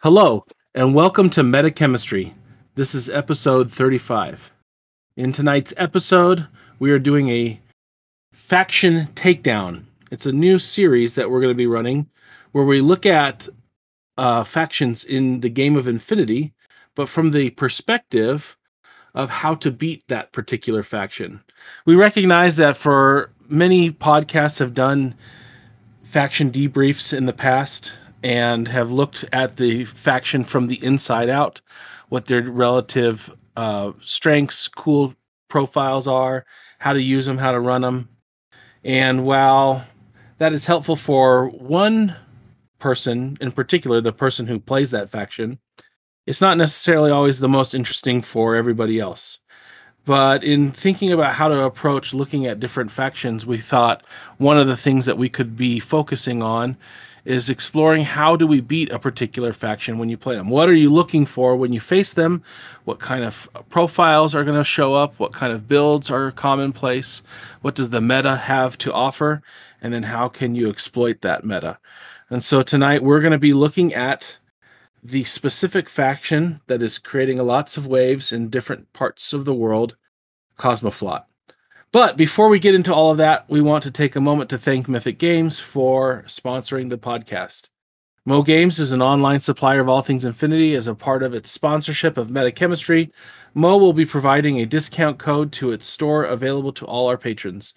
Hello, and welcome to Metachemistry. This is episode 35. In tonight's episode, we are doing a faction takedown. It's a new series that we're going to be running where we look at factions in the game of Infinity, but from the perspective of how to beat that particular faction. We recognize that for many podcasts have done faction debriefs in the past and have looked at the faction from the inside out, what their relative strengths, cool profiles are, how to use them, how to run them. And while that is helpful for one person, in particular, the person who plays that faction, it's not necessarily always the most interesting for everybody else. But in thinking about how to approach looking at different factions, we thought one of the things that we could be focusing on is exploring how do we beat a particular faction when you play them. What are you looking for when you face them? What kind of profiles are going to show up? What kind of builds are commonplace? What does the meta have to offer? And then how can you exploit that meta? And so tonight we're going to be looking at the specific faction that is creating lots of waves in different parts of the world, Cosmoflot. But before we get into all of that, we want to take a moment to thank Mythic Games for sponsoring the podcast. Mo Games is an online supplier of all things Infinity. As a part of its sponsorship of Metachemistry, Mo will be providing a discount code to its store available to all our patrons,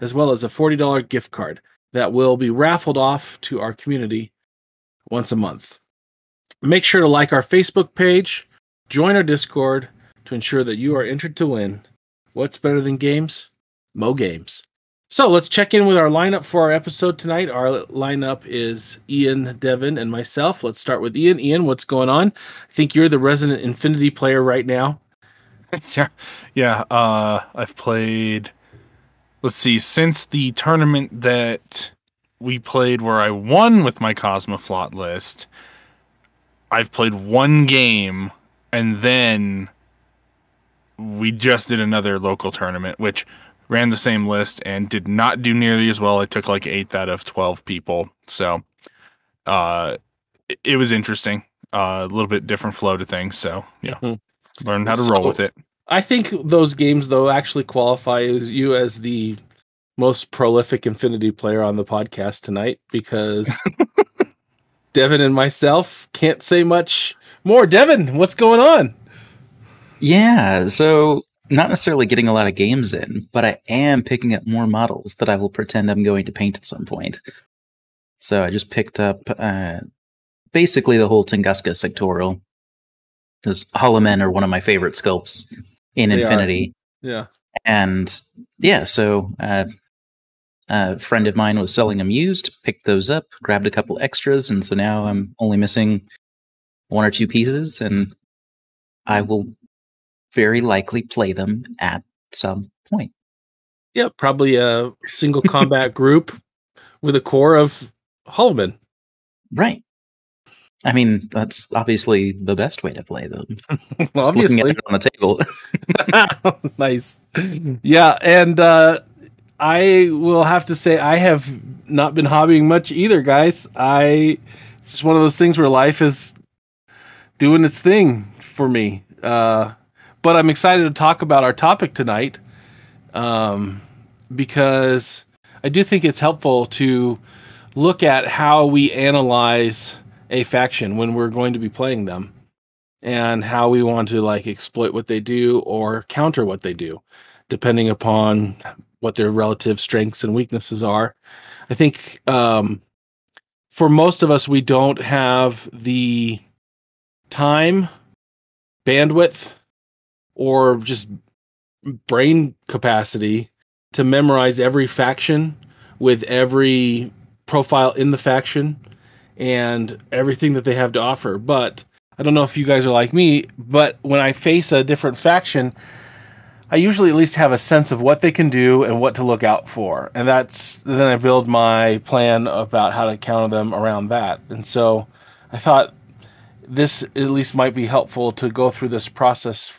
as well as a $40 gift card that will be raffled off to our community once a month. Make sure to like our Facebook page, join our Discord to ensure that you are entered to win. What's better than games? Mo Games. So let's check in with our lineup for our episode tonight. Our lineup is Ian, Devin, and myself. Let's start with Ian. Ian, what's going on? I think you're the resident Infinity player right now. Yeah, I've played, let's see, since the tournament that we played where I won with my Cosmoflot list, I've played one game, and then we just did another local tournament, which ran the same list and did not do nearly as well. It took like 8th out of 12 people. So it was interesting. A little bit different flow to things. So, yeah, Learned how to roll with it. I think those games, though, actually qualify you as the most prolific Infinity player on the podcast tonight, because Devin and myself can't say much more. Devin, what's going on? Yeah, so not necessarily getting a lot of games in, but I am picking up more models that I will pretend I'm going to paint at some point. So I just picked up basically the whole Tunguska sectorial. Those Hollow Men are one of my favorite sculpts in Infinity. Yeah. And yeah, so a friend of mine was selling them used, picked those up, grabbed a couple extras, and so now I'm only missing one or two pieces, and I will very likely play them at some point. Yeah, probably a single combat group with a core of Hollow Men. Right. I mean, that's obviously the best way to play them. Well, obviously. Looking at it on the table. Nice. Yeah, and I will have to say I have not been hobbying much either, guys. It's just one of those things where life is doing its thing for me. But I'm excited to talk about our topic tonight, because I do think it's helpful to look at how we analyze a faction when we're going to be playing them and how we want to like exploit what they do or counter what they do, depending upon what their relative strengths and weaknesses are. I think for most of us, we don't have the time, bandwidth, or just brain capacity to memorize every faction with every profile in the faction and everything that they have to offer. But I don't know if you guys are like me, but when I face a different faction, I usually at least have a sense of what they can do and what to look out for. And then I build my plan about how to counter them around that. And so I thought this at least might be helpful to go through this process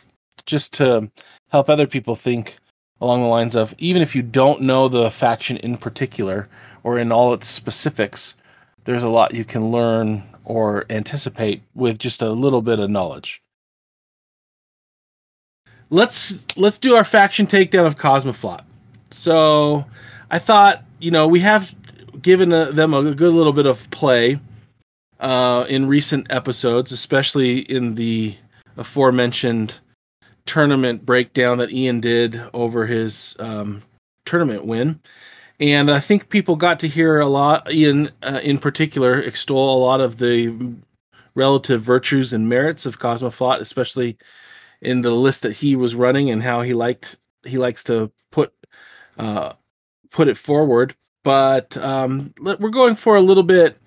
just to help other people think along the lines of, even if you don't know the faction in particular or in all its specifics, there's a lot you can learn or anticipate with just a little bit of knowledge. Let's do our faction takedown of Cosmoflot. So I thought, you know, we have given them a good little bit of play in recent episodes, especially in the aforementioned tournament breakdown that Ian did over his tournament win. And I think people got to hear a lot, Ian in particular, extol a lot of the relative virtues and merits of Cosmoflot, especially in the list that he was running and how he likes to put it forward. But we're going for a little bit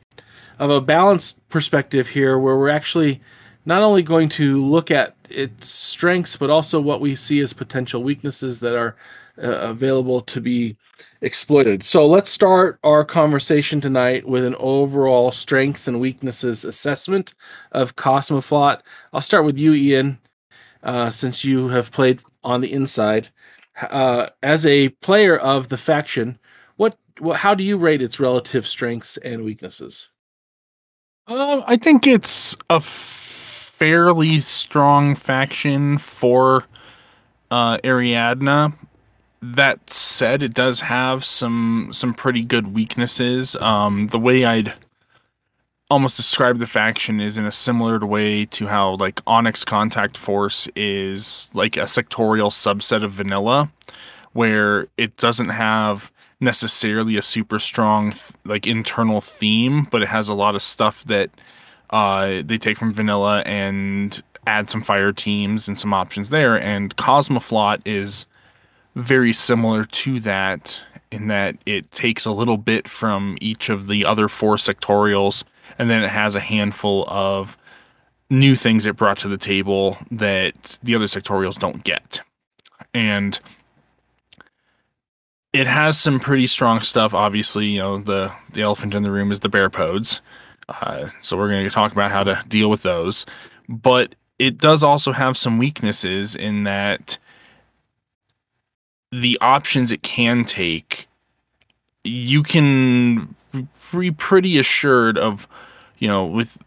of a balanced perspective here, where we're actually not only going to look at its strengths, but also what we see as potential weaknesses that are available to be exploited. So let's start our conversation tonight with an overall strengths and weaknesses assessment of Cosmoflot. I'll start with you, Ian, since you have played on the inside. As a player of the faction, how do you rate its relative strengths and weaknesses? I think it's a fairly strong faction for Ariadna. That said, it does have some pretty good weaknesses. The way I'd almost describe the faction is in a similar way to how like Onyx Contact Force is like a sectorial subset of vanilla, where it doesn't have necessarily a super strong like internal theme, but it has a lot of stuff that they take from vanilla and add some fire teams and some options there. And Cosmoflot is very similar to that, in that it takes a little bit from each of the other four sectorials, and then it has a handful of new things it brought to the table that the other sectorials don't get. And it has some pretty strong stuff. Obviously, you know, the elephant in the room is the bear pods. So we're going to talk about how to deal with those. But it does also have some weaknesses, in that the options it can take, you can be pretty assured of, you know, with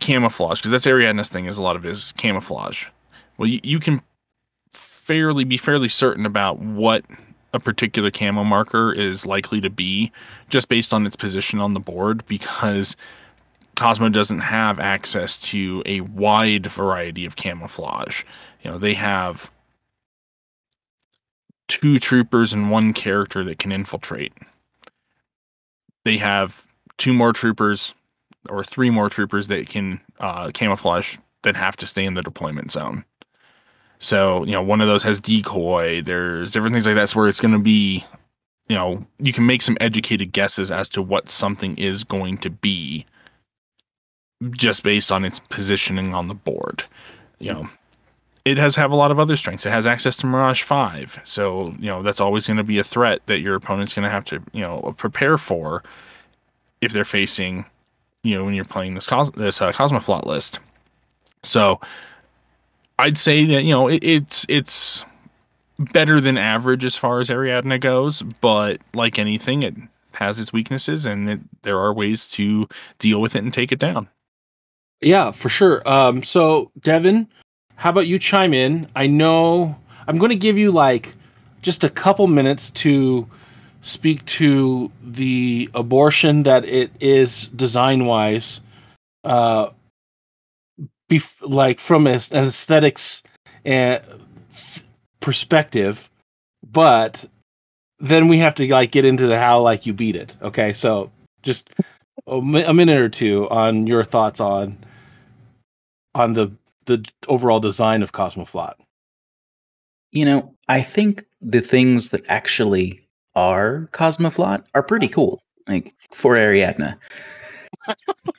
camouflage, because that's Ariadna's thing, is a lot of it is camouflage. Well, you can be fairly certain about what a particular camo marker is likely to be, just based on its position on the board, because Cosmo doesn't have access to a wide variety of camouflage. You know, they have two troopers and one character that can infiltrate. They have two more troopers or three more troopers that can camouflage, that have to stay in the deployment zone. So, you know, one of those has decoy. There's different things like that. So where it's going to be, you know, you can make some educated guesses as to what something is going to be just based on its positioning on the board. You know, it has have a lot of other strengths. It has access to Mirage 5. So, you know, that's always going to be a threat that your opponent's going to have to, you know, prepare for if they're facing, you know, when you're playing this Cosmoflot list. So I'd say that, you know, it's better than average as far as Ariadna goes, but like anything, it has its weaknesses, and there are ways to deal with it and take it down. Yeah, for sure. So, Devin, how about you chime in? I know I'm going to give you like just a couple minutes to speak to the abortion that it is design-wise, like from an aesthetics perspective, but then we have to like get into the how like you beat it. Okay, so just a minute or two on your thoughts on the overall design of Cosmoflot. You know, I think the things that actually are Cosmoflot are pretty cool, like for Ariadna.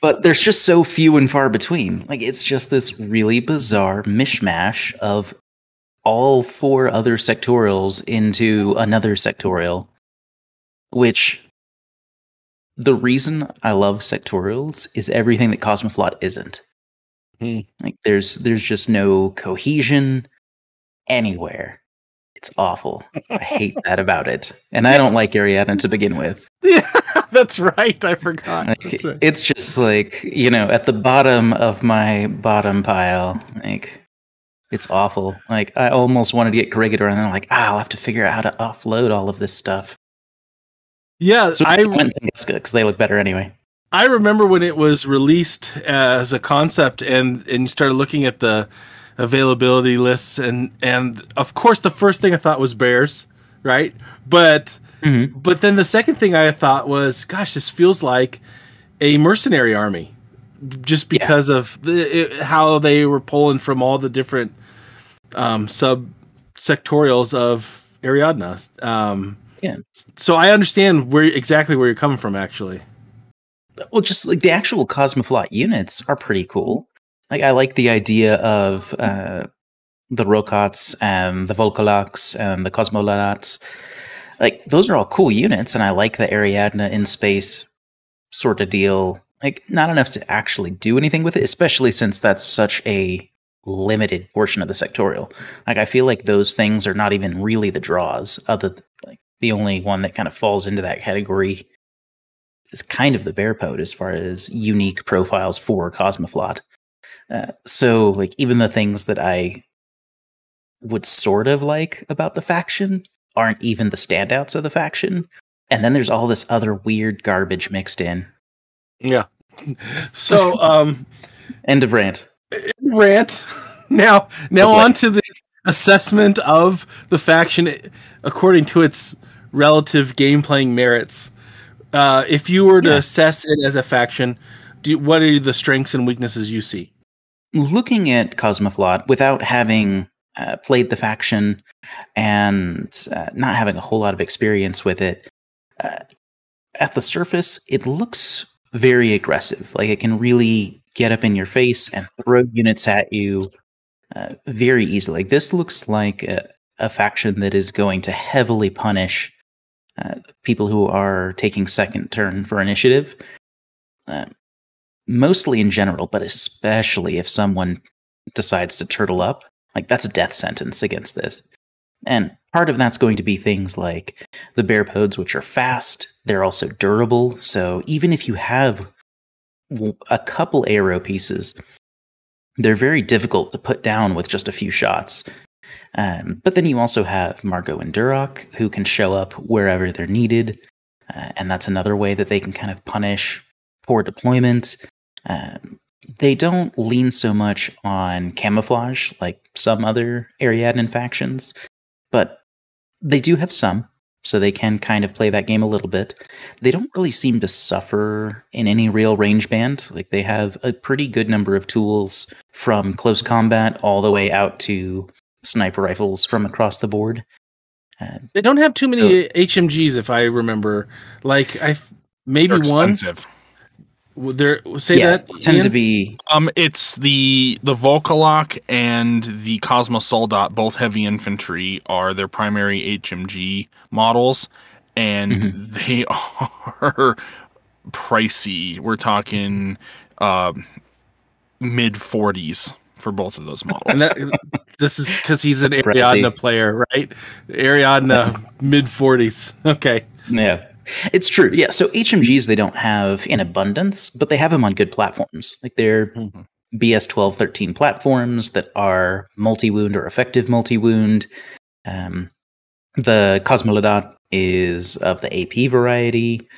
But there's just so few and far between. Like, it's just this really bizarre mishmash of all four other sectorials into another sectorial, which the reason I love sectorials is everything that Cosmoflot isn't. Like, there's just no cohesion anywhere. It's awful. I hate that about it. And I don't like Ariadna to begin with. Yeah. That's right. I forgot. Like, right. It's just like, you know, at the bottom of my bottom pile. Like, it's awful. Like, I almost wanted to get Corregidor, and then I'm like, I'll have to figure out how to offload all of this stuff. Yeah, so I went to Tunguska because they look better anyway. I remember when it was released as a concept, and you started looking at the availability lists, and of course the first thing I thought was bears, right? But mm-hmm. But then the second thing I thought was, gosh, this feels like a mercenary army, just because of how they were pulling from all the different sub-sectorials of Ariadna. So I understand exactly where you're coming from, actually. Well, just like the actual Cosmoflot units are pretty cool. Like, I like the idea of the Rokots and the Volkolaks and the Cosmolarats. Like, those are all cool units, and I like the Ariadna in space sort of deal. Like, not enough to actually do anything with it, especially since that's such a limited portion of the sectorial. Like, I feel like those things are not even really the draws. Like, the only one that kind of falls into that category is kind of the bear poet as far as unique profiles for Cosmoflot. So, like, even the things that I would sort of like about the faction aren't even the standouts of the faction. And then there's all this other weird garbage mixed in. Yeah. So, end of rant. Now on to the assessment of the faction according to its relative game-playing merits. If you were to assess it as a faction, what are the strengths and weaknesses you see? Looking at Cosmoflot without having played the faction and not having a whole lot of experience with it, at the surface, it looks very aggressive. Like, it can really get up in your face and throw units at you very easily. Like, this looks like a faction that is going to heavily punish people who are taking second turn for initiative, mostly in general, but especially if someone decides to turtle up. Like, that's a death sentence against this. And part of that's going to be things like the bear pods, which are fast. They're also durable. So even if you have a couple aero pieces, they're very difficult to put down with just a few shots. But then you also have Margot and Duroc, who can show up wherever they're needed. And that's another way that they can kind of punish poor deployment. They don't lean so much on camouflage like some other Ariadnan factions, but they do have some, so they can kind of play that game a little bit. They don't really seem to suffer in any real range band. Like, they have a pretty good number of tools from close combat all the way out to sniper rifles from across the board. They don't have too many HMGs, if I remember. Like, maybe one. Would there tend to be? It's the Volkolak and the Cosmo Soldat, both heavy infantry, are their primary HMG models, and they are pricey. We're talking mid-40s for both of those models. And this is because he's an Ariadna player, right? Ariadna mid-40s. Okay. Yeah, it's true. Yeah. So HMGs, they don't have in abundance, but they have them on good platforms. Like, they're BS 12, 13 platforms that are multi-wound or effective multi-wound. The Cosmoladat is of the AP variety.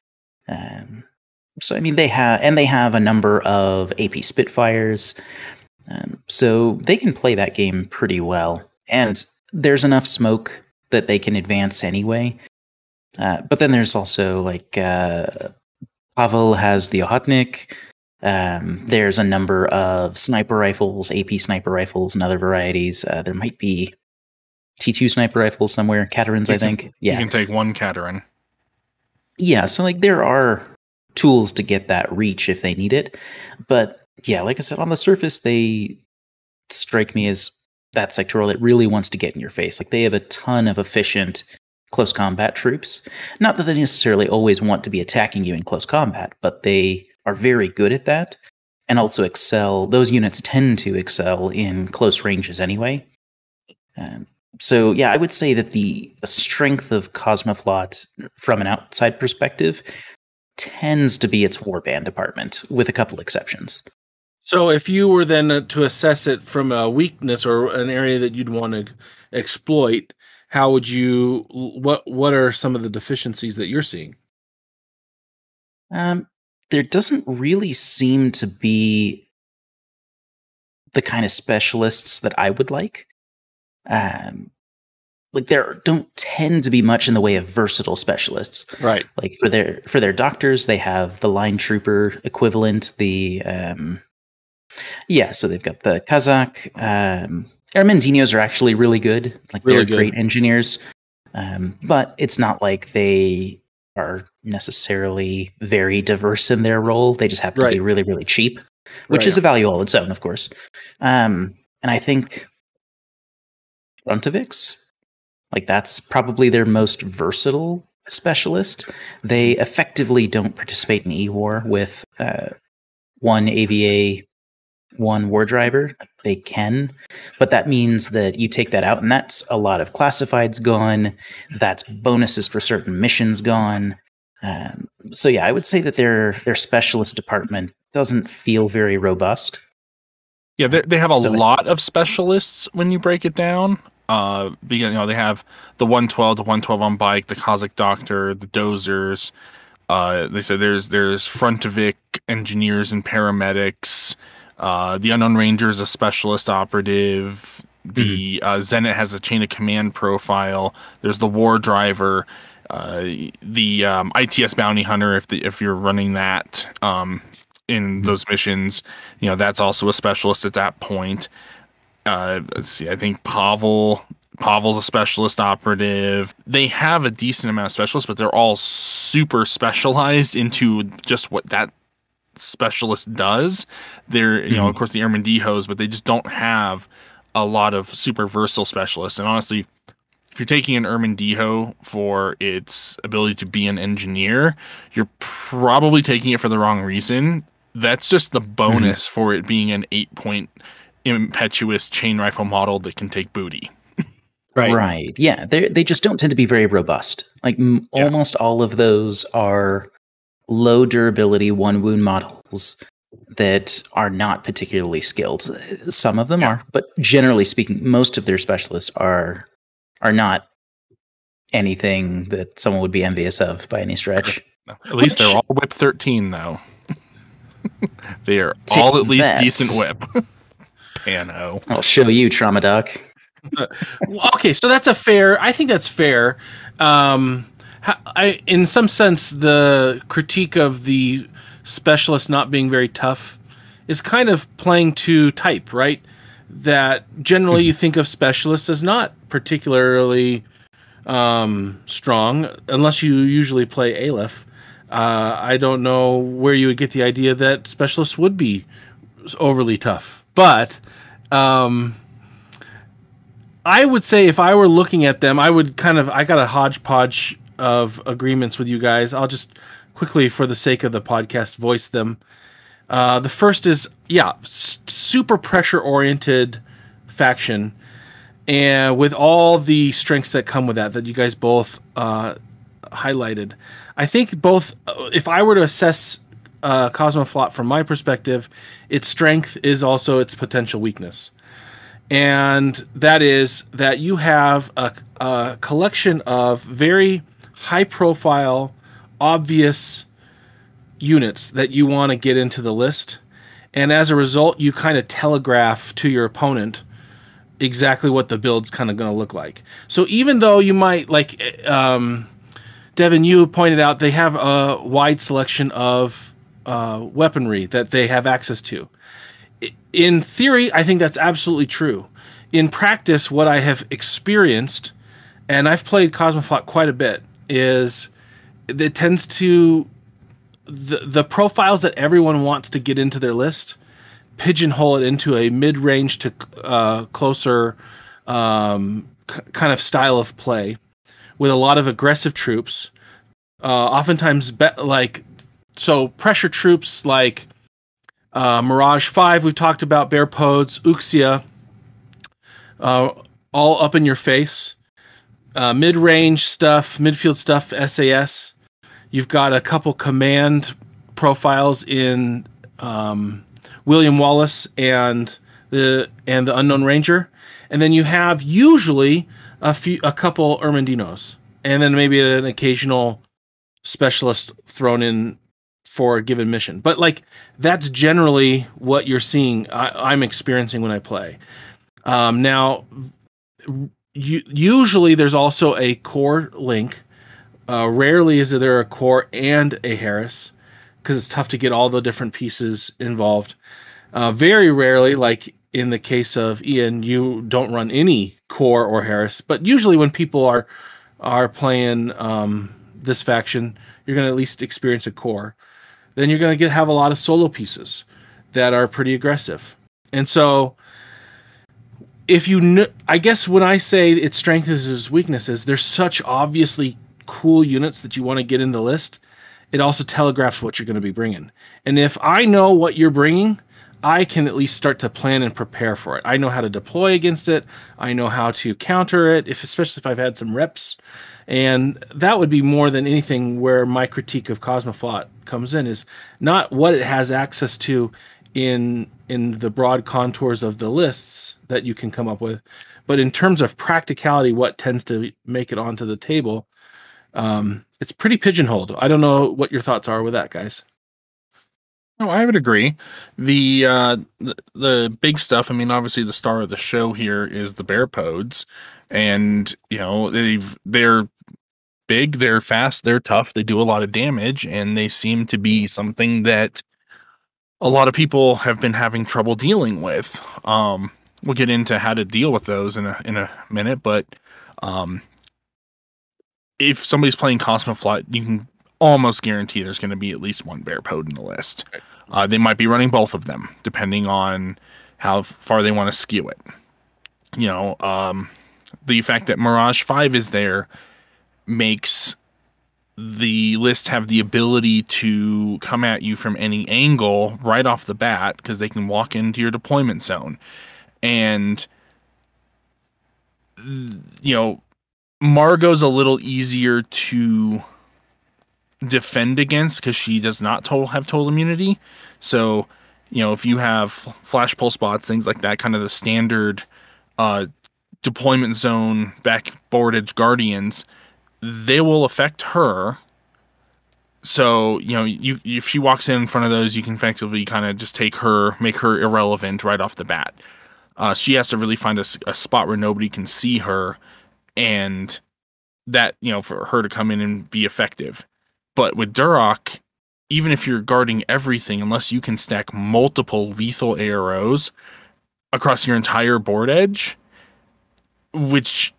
So, I mean, they have a number of AP Spitfires. So they can play that game pretty well, and there's enough smoke that they can advance anyway. But then there's also, like, Pavel has the Okhotnik. There's a number of sniper rifles, AP sniper rifles, and other varieties. There might be T2 sniper rifles somewhere, Catarans, I think. You can take one Cataran. Yeah, so, like, there are tools to get that reach if they need it, but... Yeah, like I said, on the surface, they strike me as that sectoral that really wants to get in your face. Like, they have a ton of efficient close combat troops. Not that they necessarily always want to be attacking you in close combat, but they are very good at that and also excel. Those units tend to excel in close ranges anyway. So, yeah, I would say that the strength of Cosmoflot from an outside perspective tends to be its warband department, with a couple exceptions. So if you were then to assess it from a weakness or an area that you'd want to exploit, how would you, what are some of the deficiencies that you're seeing? There doesn't really seem to be the kind of specialists that I would like. Like there don't tend to be much in the way of versatile specialists, right? Like for their doctors, they have the line trooper equivalent. So they've got the Kazak. Armandinos are actually really good. Great engineers, but it's not like they are necessarily very diverse in their role. They just happen to be really, really cheap, which is a value all its own, of course. And I think Frontoviks. Like that's probably their most versatile specialist. They effectively don't participate in E-War with one AVA, one War Driver. They can, but that means that you take that out, and that's a lot of classifieds gone. That's bonuses for certain missions gone. I would say that their specialist department doesn't feel very robust. Yeah, they have a lot of specialists when you break it down. They have the 112, the 112 on bike, the Kazakh doctor, the dozers. They said there's Frontovik engineers and paramedics. The Unknown Ranger is a specialist operative. The Zenit has a chain of command profile. There's the War Driver, the ITS bounty hunter if you're running that in those missions, that's also a specialist at that point. Let's see. I think Pavel's a specialist operative. They have a decent amount of specialists, but they're all super specialized into just what that specialist does. They're, of course, the Ermin Dho's, but they just don't have a lot of super versatile specialists. And honestly, if you're taking an Ermin Dho for its ability to be an engineer, you're probably taking it for the wrong reason. That's just the bonus for it being an 8-point. Impetuous chain rifle model that can take booty. Right. Yeah. They just don't tend to be very robust. Almost all of those are low durability, one wound models that are not particularly skilled. Some of them are, but generally speaking, most of their specialists are not anything that someone would be envious of by any stretch. At least they're all whip 13 though. They are all at least decent whip. Pano. I'll show you, Trauma Doc. Okay, so that's I think that's fair. In some sense, the critique of the specialist not being very tough is kind of playing to type, right? That generally you think of specialists as not particularly strong, unless you usually play Aleph. I don't know where you would get the idea that specialists would be overly tough. But I would say if I were looking at them, I got a hodgepodge of agreements with you guys. I'll just quickly, for the sake of the podcast, voice them. The first is, super pressure-oriented faction, and with all the strengths that come with that you guys both highlighted. I think both, if I were to assess Cosmoflot from my perspective, its strength is also its potential weakness, and that is that you have a collection of very high profile obvious units that you want to get into the list, and as a result you kind of telegraph to your opponent exactly what the build's kind of going to look like. So even though you might Devin, you pointed out they have a wide selection of weaponry that they have access to. In theory, I think that's absolutely true. In practice, what I have experienced, and I've played Cosmoflot quite a bit, is it tends to the profiles that everyone wants to get into their list pigeonhole it into a mid-range to closer kind of style of play with a lot of aggressive troops. Oftentimes, pressure troops like Mirage 5, we've talked about, Bear Pods, Uxia, all up in your face. Mid-range stuff, midfield stuff, SAS. You've got a couple command profiles in William Wallace and the Unknown Ranger, and then you have usually a couple Armandinos, and then maybe an occasional specialist thrown in for a given mission. But like that's generally what you're seeing. I'm experiencing when I play. Now, usually there's also a core link. Rarely is there a core and a Harris, because it's tough to get all the different pieces involved. Very rarely, like in the case of Ian, you don't run any core or Harris. But usually when people are playing this faction, you're going to at least experience a core. Then you're going to have a lot of solo pieces that are pretty aggressive. And so if you I guess when I say its strengths is weaknesses, there's such obviously cool units that you want to get in the list. It also telegraphs what you're going to be bringing. And if I know what you're bringing, I can at least start to plan and prepare for it. I know how to deploy against it. I know how to counter it, especially if I've had some reps. And that would be more than anything where my critique of Cosmoflot comes in, is not what it has access to in the broad contours of the lists that you can come up with, but in terms of practicality, what tends to make it onto the table, it's pretty pigeonholed. I don't know what your thoughts are with that, guys. No, I would agree. The big stuff, I mean, obviously the star of the show here is the bear pods, and you know, they're big, they're fast, they're tough, they do a lot of damage, and they seem to be something that a lot of people have been having trouble dealing with. We'll get into how to deal with those in a minute, but if somebody's playing Cosmoflot, you can almost guarantee there's going to be at least one bear pod in the list. Right. They might be running both of them, depending on how far they want to skew it. You know, the fact that Mirage 5 is there makes the list have the ability to come at you from any angle right off the bat, because they can walk into your deployment zone. And, you know, Margot's a little easier to defend against because she does not have total immunity. So, you know, if you have flash pulse bots, things like that, kind of the standard deployment zone backboard edge guardians, they will affect her. So, you know, if she walks in front of those, you can effectively kind of just make her irrelevant right off the bat. She has to really find a spot where nobody can see her, and that, you know, for her to come in and be effective. But with Duroc, even if you're guarding everything, unless you can stack multiple lethal arrows across your entire board edge, which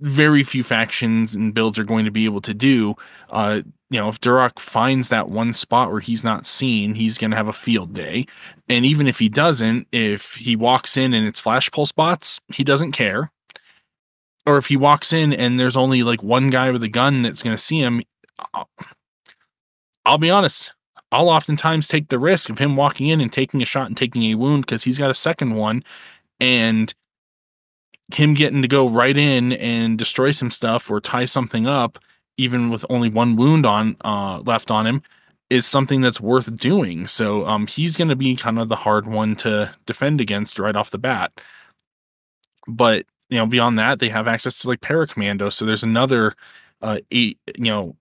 very few factions and builds are going to be able to do, you know, if Duroc finds that one spot where he's not seen, he's going to have a field day. And even if he doesn't, if he walks in and it's flash pulse bots, he doesn't care. Or if he walks in and there's only like one guy with a gun that's going to see him, I'll be honest, I'll oftentimes take the risk of him walking in and taking a shot and taking a wound, because he's got a second one, and him getting to go right in and destroy some stuff or tie something up, even with only one wound on left on him, is something that's worth doing. So he's going to be kind of the hard one to defend against right off the bat. But, you know, beyond that, they have access to like paracommando. So there's another paratrooper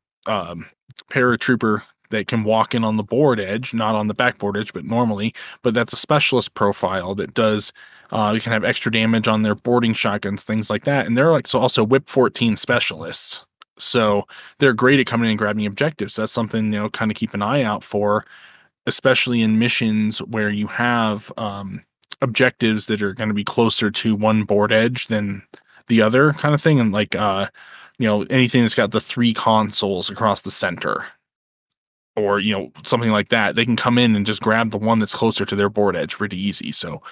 that can walk in on the board edge, not on the backboard edge, but normally, but that's a specialist profile that does, you can have extra damage on their boarding shotguns, things like that. And they're like, so also whip 14 specialists. So they're great at coming in and grabbing objectives. That's something, you know, kind of keep an eye out for, especially in missions where you have, objectives that are going to be closer to one board edge than the other kind of thing. And like, you know, anything that's got the three consoles across the center, or, you know, something like that, they can come in and just grab the one that's closer to their board edge pretty easy. So,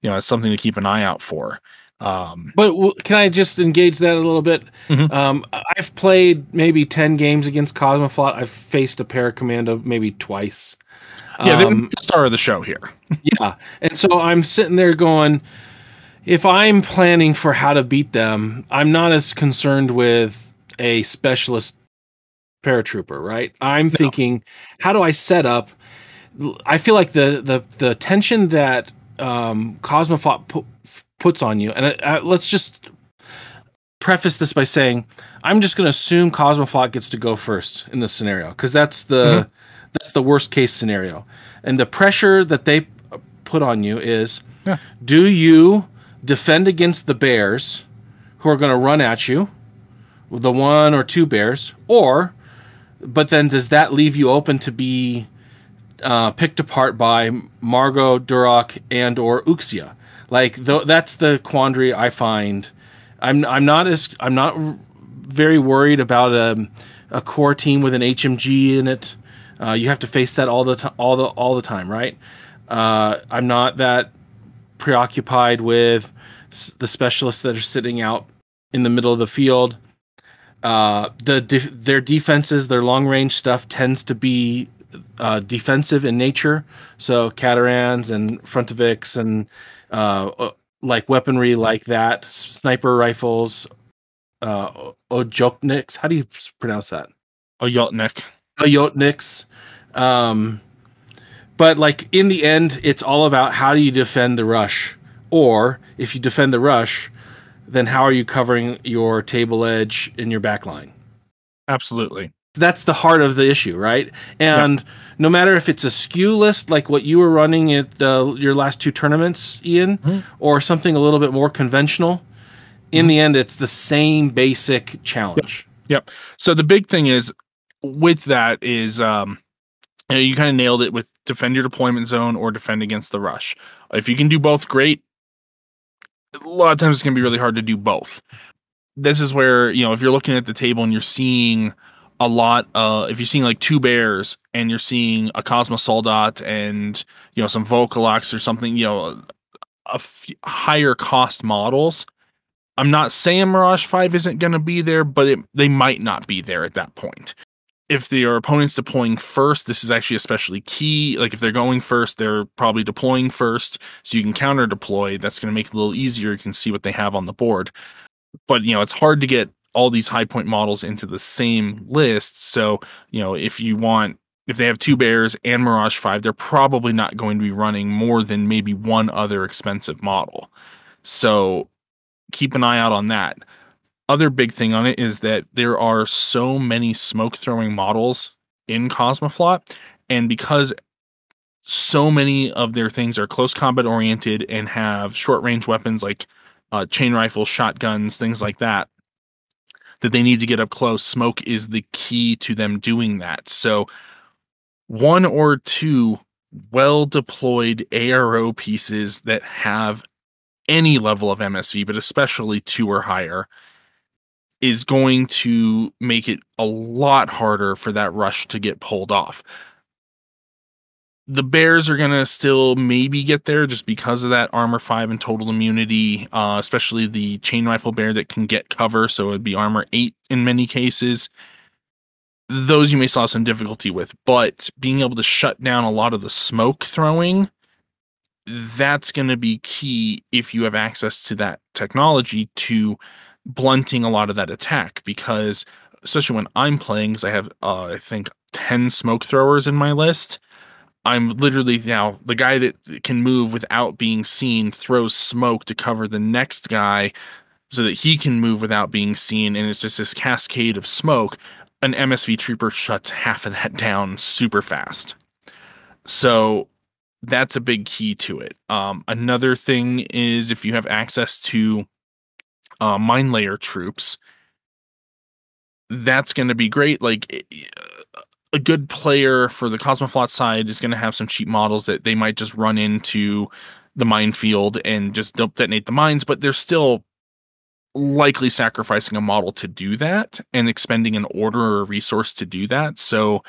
you know, it's something to keep an eye out for. But can I just engage that a little bit? Mm-hmm. I've played maybe 10 games against Cosmoflot. I've faced a paracommando maybe twice. Yeah, they were the star of the show here. Yeah. And so I'm sitting there going, if I'm planning for how to beat them, I'm not as concerned with a specialist paratrooper, right? I'm thinking, how do I set up? I feel like the tension that Cosmoflot puts on you, and let's just preface this by saying I'm just going to assume Cosmoflot gets to go first in this scenario because that's the that's the worst case scenario, and the pressure that they put on you is do you defend against the bears who are going to run at you, the one or two bears, or but then does that leave you open to be picked apart by Margot, Duroc, and or Uxia? Like that's the quandary I find. I'm not very worried about a core team with an HMG in it. You have to face that all the time, right? I'm not that preoccupied with the specialists that are sitting out in the middle of the field. Their defenses, their long range stuff tends to be defensive in nature. So Catarans and Frontoviks and like weaponry like that, sniper rifles, Okhotniks. How do you pronounce that? Okhotnik. Okhotniks. But like in the end, it's all about how do you defend the rush, or if you defend the rush, then how are you covering your table edge in your back line? Absolutely. That's the heart of the issue, right? And no matter if it's a skew list like what you were running at your last two tournaments, Ian, or something a little bit more conventional, in the end, it's the same basic challenge. Yep. So the big thing is with that is you kind of nailed it with defend your deployment zone or defend against the rush. If you can do both, great. A lot of times it's going to be really hard to do both. This is where, if you're looking at the table and you're seeing a lot, if you're seeing like two bears and you're seeing a Cosmo Soldat and, some Volkolaks or something, higher cost models. I'm not saying Mirage 5 isn't going to be there, but they might not be there at that point. If your opponent's deploying first, this is actually especially key. Like if they're going first, they're probably deploying first, so you can counter deploy. That's going to make it a little easier. You can see what they have on the board. But, it's hard to get all these high point models into the same list. So, if they have two bears and Mirage 5, they're probably not going to be running more than maybe one other expensive model. So keep an eye out on that. Other big thing on it is that there are so many smoke throwing models in Cosmoflot, and because so many of their things are close combat oriented and have short range weapons like chain rifles, shotguns, things like that they need to get up close. Smoke is the key to them doing that. So one or two well deployed ARO pieces that have any level of MSV, but especially 2 or higher, is going to make it a lot harder for that rush to get pulled off. The bears are going to still maybe get there just because of that armor 5 and total immunity, especially the chain rifle bear that can get cover. So it'd be armor 8 in many cases. Those you may still have some difficulty with, but being able to shut down a lot of the smoke throwing, that's going to be key if you have access to that technology to blunting a lot of that attack, because especially when I'm playing, because I have I think 10 smoke throwers in my list, I'm literally now the guy that can move without being seen throws smoke to cover the next guy so that he can move without being seen, and it's just this cascade of smoke. An MSV trooper shuts half of that down super fast, so that's a big key to it. Another thing is if you have access to mine layer troops, that's going to be great. Like a good player for the Cosmoflot side is going to have some cheap models that they might just run into the minefield and just detonate the mines, but they're still likely sacrificing a model to do that and expending an order or a resource to do that. So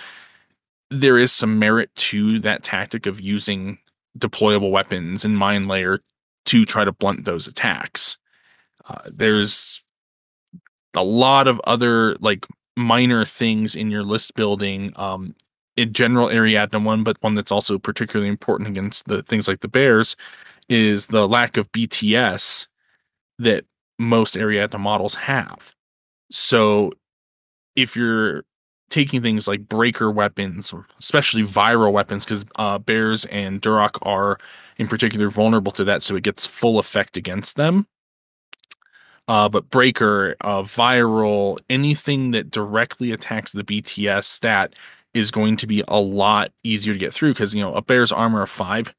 there is some merit to that tactic of using deployable weapons and mine layer to try to blunt those attacks. There's a lot of other like minor things in your list building, in general Ariadna one, but one that's also particularly important against the things like the bears is the lack of BTS that most Ariadna models have. So if you're taking things like breaker weapons, especially viral weapons, because bears and Duroc are in particular vulnerable to that, so it gets full effect against them. But breaker, viral, anything that directly attacks the BTS stat is going to be a lot easier to get through, because, you know, a bear's armor of 5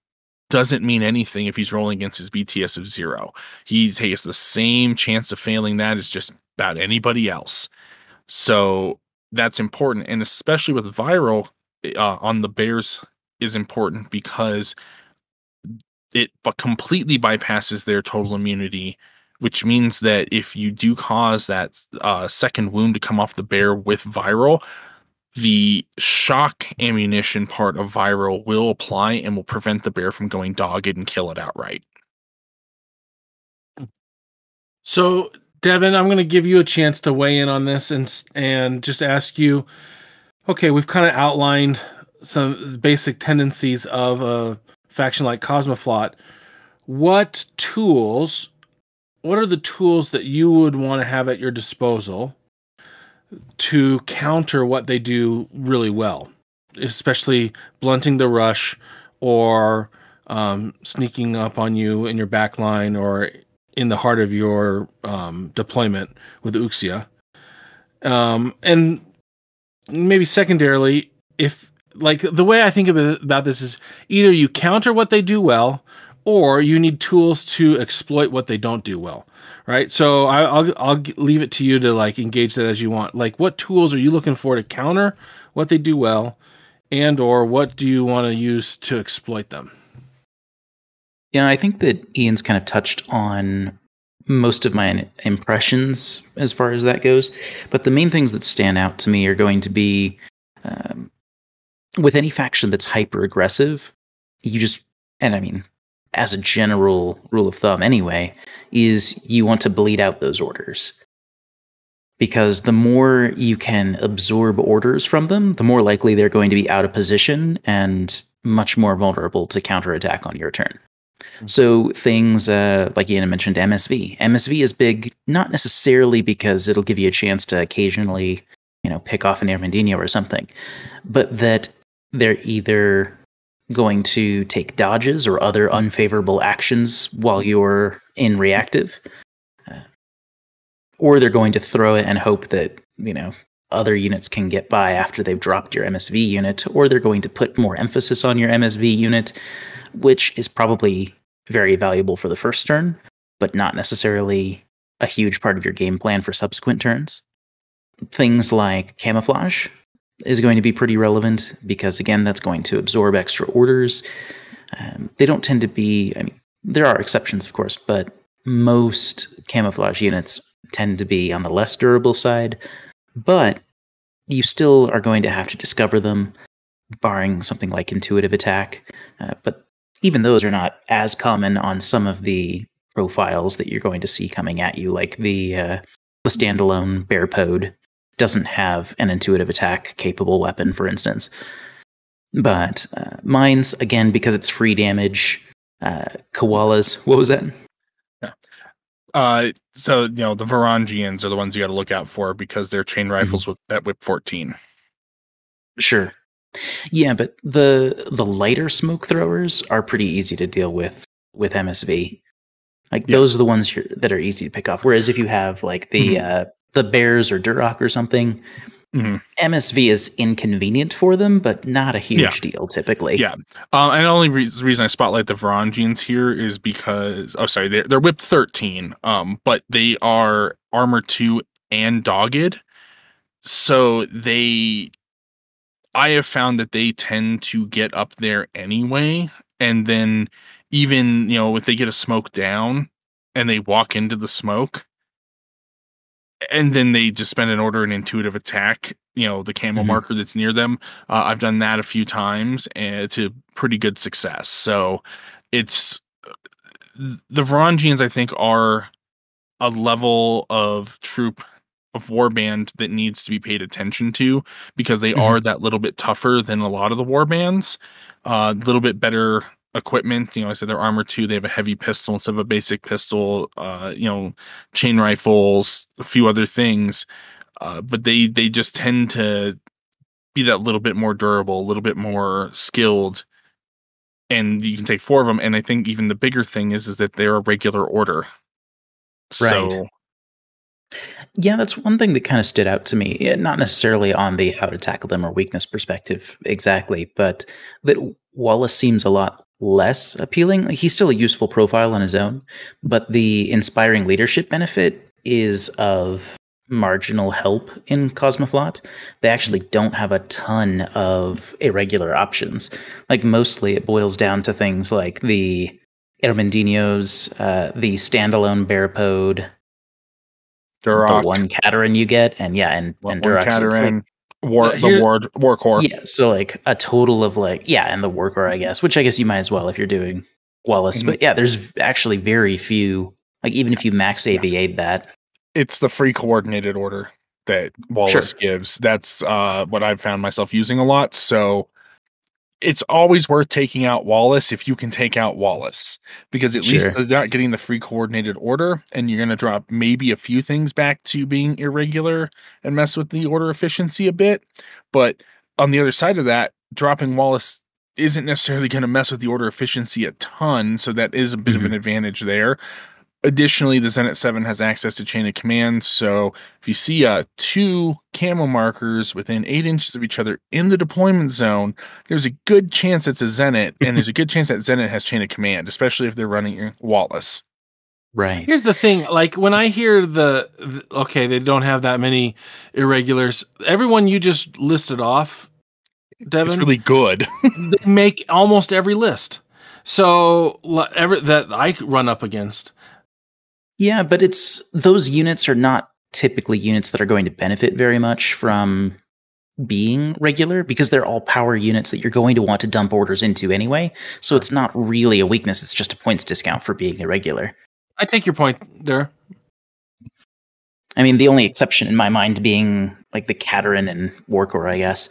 doesn't mean anything if he's rolling against his BTS of 0. He takes the same chance of failing that as just about anybody else. So that's important. And especially with viral on the bears is important because it completely bypasses their total immunity, which means that if you do cause that second wound to come off the bear with viral, the shock ammunition part of viral will apply and will prevent the bear from going dogged and kill it outright. So, Devin, I'm going to give you a chance to weigh in on this and just ask you, okay, we've kind of outlined some basic tendencies of a faction like Cosmoflot. What are the tools that you would want to have at your disposal to counter what they do really well, especially blunting the rush or sneaking up on you in your back line or in the heart of your deployment with Uxia? And maybe secondarily, if like the way I think about this is either you counter what they do well or you need tools to exploit what they don't do well, right? So I'll leave it to you to like engage that as you want. Like, what tools are you looking for to counter what they do well, and or what do you want to use to exploit them? Yeah, I think that Ian's kind of touched on most of my impressions as far as that goes. But the main things that stand out to me are going to be with any faction that's hyper aggressive, you just, and I mean, as a general rule of thumb anyway, is you want to bleed out those orders. Because the more you can absorb orders from them, the more likely they're going to be out of position and much more vulnerable to counterattack on your turn. Mm-hmm. So things like Ian mentioned, MSV. MSV is big, not necessarily because it'll give you a chance to occasionally, you know, pick off an Armandino or something, but that they're either going to take dodges or other unfavorable actions while you're in reactive, or they're going to throw it and hope that, you know, other units can get by after they've dropped your MSV unit, or they're going to put more emphasis on your MSV unit, which is probably very valuable for the first turn, but not necessarily a huge part of your game plan for subsequent turns. Things like camouflage is going to be pretty relevant because, again, that's going to absorb extra orders. They don't tend to be, I mean, there are exceptions, of course, but most camouflage units tend to be on the less durable side, but you still are going to have to discover them, barring something like intuitive attack. But even those are not as common on some of the profiles that you're going to see coming at you, like the standalone bear pod doesn't have an intuitive attack capable weapon, for instance. But mines, again, because it's free damage, koalas, what was that? Yeah. So, you know, the Varangians are the ones you got to look out for because they're chain rifles with at whip 14. Sure. Yeah, but the lighter smoke throwers are pretty easy to deal with MSV. Like, those are the ones that are easy to pick off. Whereas if you have, like, the bears or Duroc or something, MSV is inconvenient for them, but not a huge deal typically. Yeah. And the only reason I spotlight the Varangians here is because, they're whip 13, but they are armor 2 and dogged. So I have found that they tend to get up there anyway. And then even, you know, if they get a smoke down and they walk into the smoke, and then they just spend an order and intuitive attack, you know, the camel marker that's near them. I've done that a few times, and it's a pretty good success. So it's the Varangians, I think, are a level of troop of warband that needs to be paid attention to because they are that little bit tougher than a lot of the warbands, a little bit better equipment. You know, I said they're armor 2, they have a heavy pistol instead of a basic pistol, you know, chain rifles, a few other things, but they just tend to be that little bit more durable, a little bit more skilled, and you can take four of them. And I think even the bigger thing is that they're a regular order. Right. So, yeah, that's one thing that kind of stood out to me. Not necessarily on the how to tackle them or weakness perspective exactly, but that Wallace seems a lot less appealing. Like, he's still a useful profile on his own, but the inspiring leadership benefit is of marginal help in Cosmoflot. They actually don't have a ton of irregular options. Like, mostly it boils down to things like the Armandinos, the standalone Bearpode, Duroc, the one Cataran you get, and yeah, and Duroc, Cataran, like, War Core. Yeah, so like a total of like, yeah, and the War Core, I guess, which I guess you might as well if you're doing Wallace. Mm-hmm. But yeah, there's actually very few, like even if you max AVA'd that. It's the free coordinated order that Wallace gives. That's what I've found myself using a lot. So it's always worth taking out Wallace if you can take out Wallace, because at least they're not getting the free coordinated order, and you're going to drop maybe a few things back to being irregular and mess with the order efficiency a bit. But on the other side of that, dropping Wallace isn't necessarily going to mess with the order efficiency a ton. So that is a bit of an advantage there. Additionally, the Zenit 7 has access to chain of command, so if you see two camo markers within 8 inches of each other in the deployment zone, there's a good chance it's a Zenit, and there's a good chance that Zenit has chain of command, especially if they're running Wallace. Right. Here's the thing, like, when I hear okay, they don't have that many irregulars, everyone you just listed off, Devin, it's really good. They make almost every list. So, that I run up against. Yeah, but it's those units are not typically units that are going to benefit very much from being regular, because they're all power units that you're going to want to dump orders into anyway. So it's not really a weakness. It's just a points discount for being irregular. I take your point there. I mean, the only exception in my mind being like the Cataran and War Core, I guess.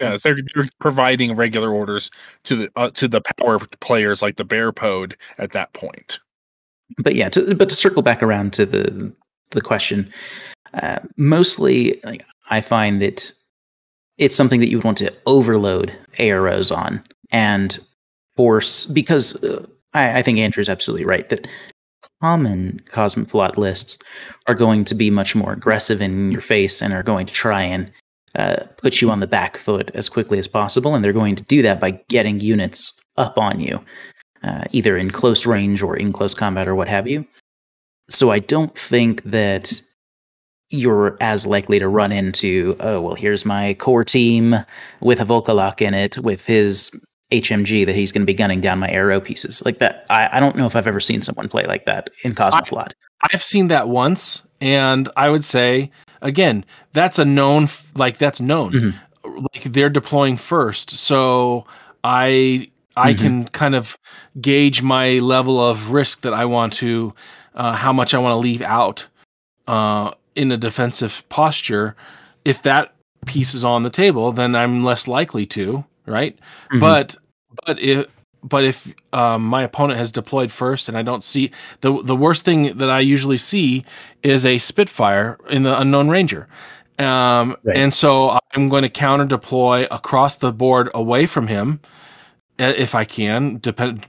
Yeah, so they're providing regular orders to the power players like the Bearpode at that point. But yeah, to circle back around to the question, mostly like, I find that it's something that you would want to overload AROs on and force, because I think Andrew's absolutely right that common Cosmoflot lists are going to be much more aggressive in your face and are going to try and put you on the back foot as quickly as possible, and they're going to do that by getting units up on you. Either in close range or in close combat or what have you. So I don't think that you're as likely to run into, oh, well, here's my core team with a Volkolak in it with his HMG that he's going to be gunning down my aero pieces. Like that, I don't know if I've ever seen someone play like that in Cosmoflot. I've seen that once, and I would say, again, that's a known, like that's known. Mm-hmm. Like they're deploying first. So I can kind of gauge my level of risk that I want to, how much I want to leave out in a defensive posture. If that piece is on the table, then I'm less likely to, right? Mm-hmm. But if my opponent has deployed first and I don't see the worst thing that I usually see is a Spitfire in the Unknown Ranger. Right. And so I'm going to counter deploy across the board away from him, if I can,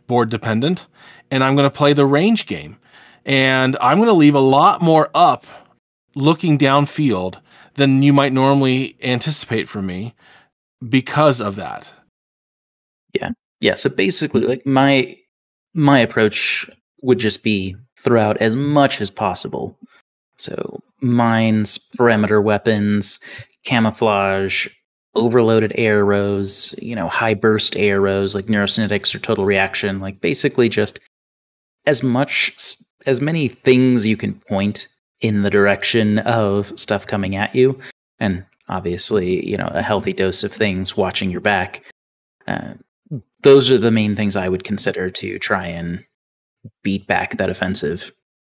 board dependent, and I'm going to play the range game. And I'm going to leave a lot more up looking downfield than you might normally anticipate from me because of that. Yeah. Yeah. So basically, like my approach would just be throw out as much as possible. So mines, perimeter weapons, camouflage, overloaded arrows, you know, high burst arrows like neurosynetics or total reaction, like basically just as many things you can point in the direction of stuff coming at you. And obviously, you know, a healthy dose of things watching your back. Those are the main things I would consider to try and beat back that offensive,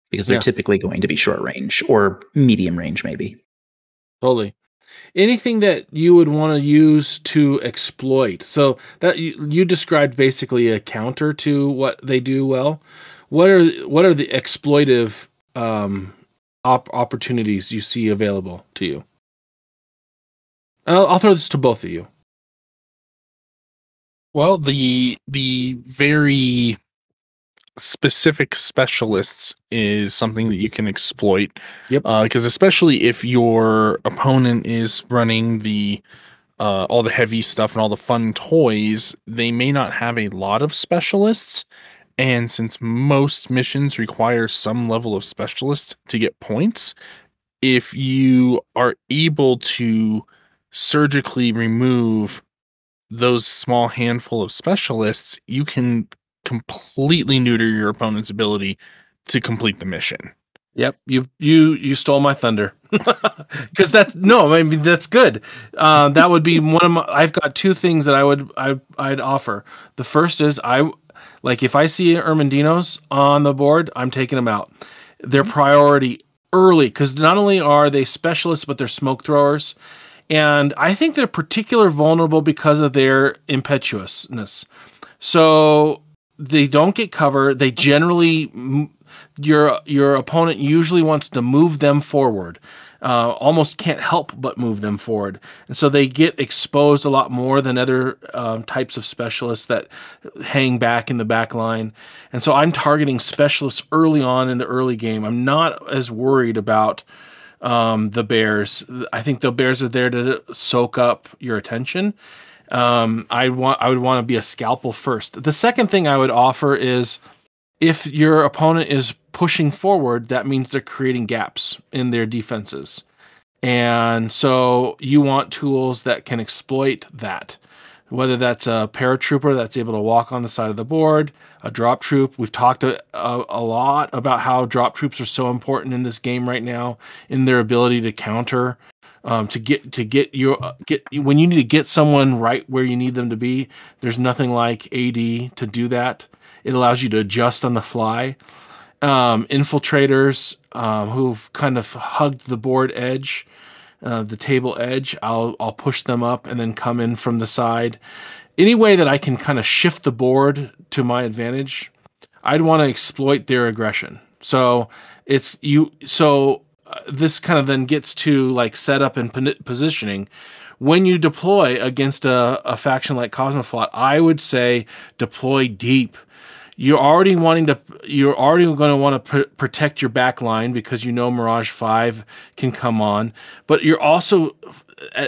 because they're typically going to be short range or medium range, maybe. Totally. Anything that you would want to use to exploit. So that you described basically a counter to what they do well. What are the exploitive opportunities you see available to you? I'll throw this to both of you. Well, the very specific specialists is something that you can exploit. Yep. Because especially if your opponent is running the all the heavy stuff and all the fun toys, they may not have a lot of specialists. And since most missions require some level of specialists to get points, if you are able to surgically remove those small handful of specialists, you can completely neuter your opponent's ability to complete the mission. Yep, you stole my thunder. Because that's good. That would be one of my. I've got two things that I'd offer. The first is if I see Armandinos on the board, I'm taking them out. Their priority early, because not only are they specialists, but they're smoke throwers. And I think they're particularly vulnerable because of their impetuousness. So they don't get cover. They generally, your opponent usually wants to move them forward. Almost can't help but move them forward. And so they get exposed a lot more than other types of specialists that hang back in the back line. And so I'm targeting specialists early on in the early game. I'm not as worried about the bears. I think the bears are there to soak up your attention. I would want to be a scalpel first. The second thing I would offer is, if your opponent is pushing forward, that means they're creating gaps in their defenses. And so you want tools that can exploit that, whether that's a paratrooper that's able to walk on the side of the board, a drop troop. We've talked a lot about how drop troops are so important in this game right now, in their ability to counter, when you need to get someone right where you need them to be. There's nothing like AD to do that. It allows you to adjust on the fly. Infiltrators who've kind of hugged the board edge, the table edge, I'll push them up and then come in from the side. Any way that I can kind of shift the board to my advantage, I'd want to exploit their aggression. So this kind of then gets to like setup and positioning. When you deploy against a faction like Cosmoflot, I would say deploy deep. You're already going to want to protect your back line, because you know Mirage 5 can come on. But you're also,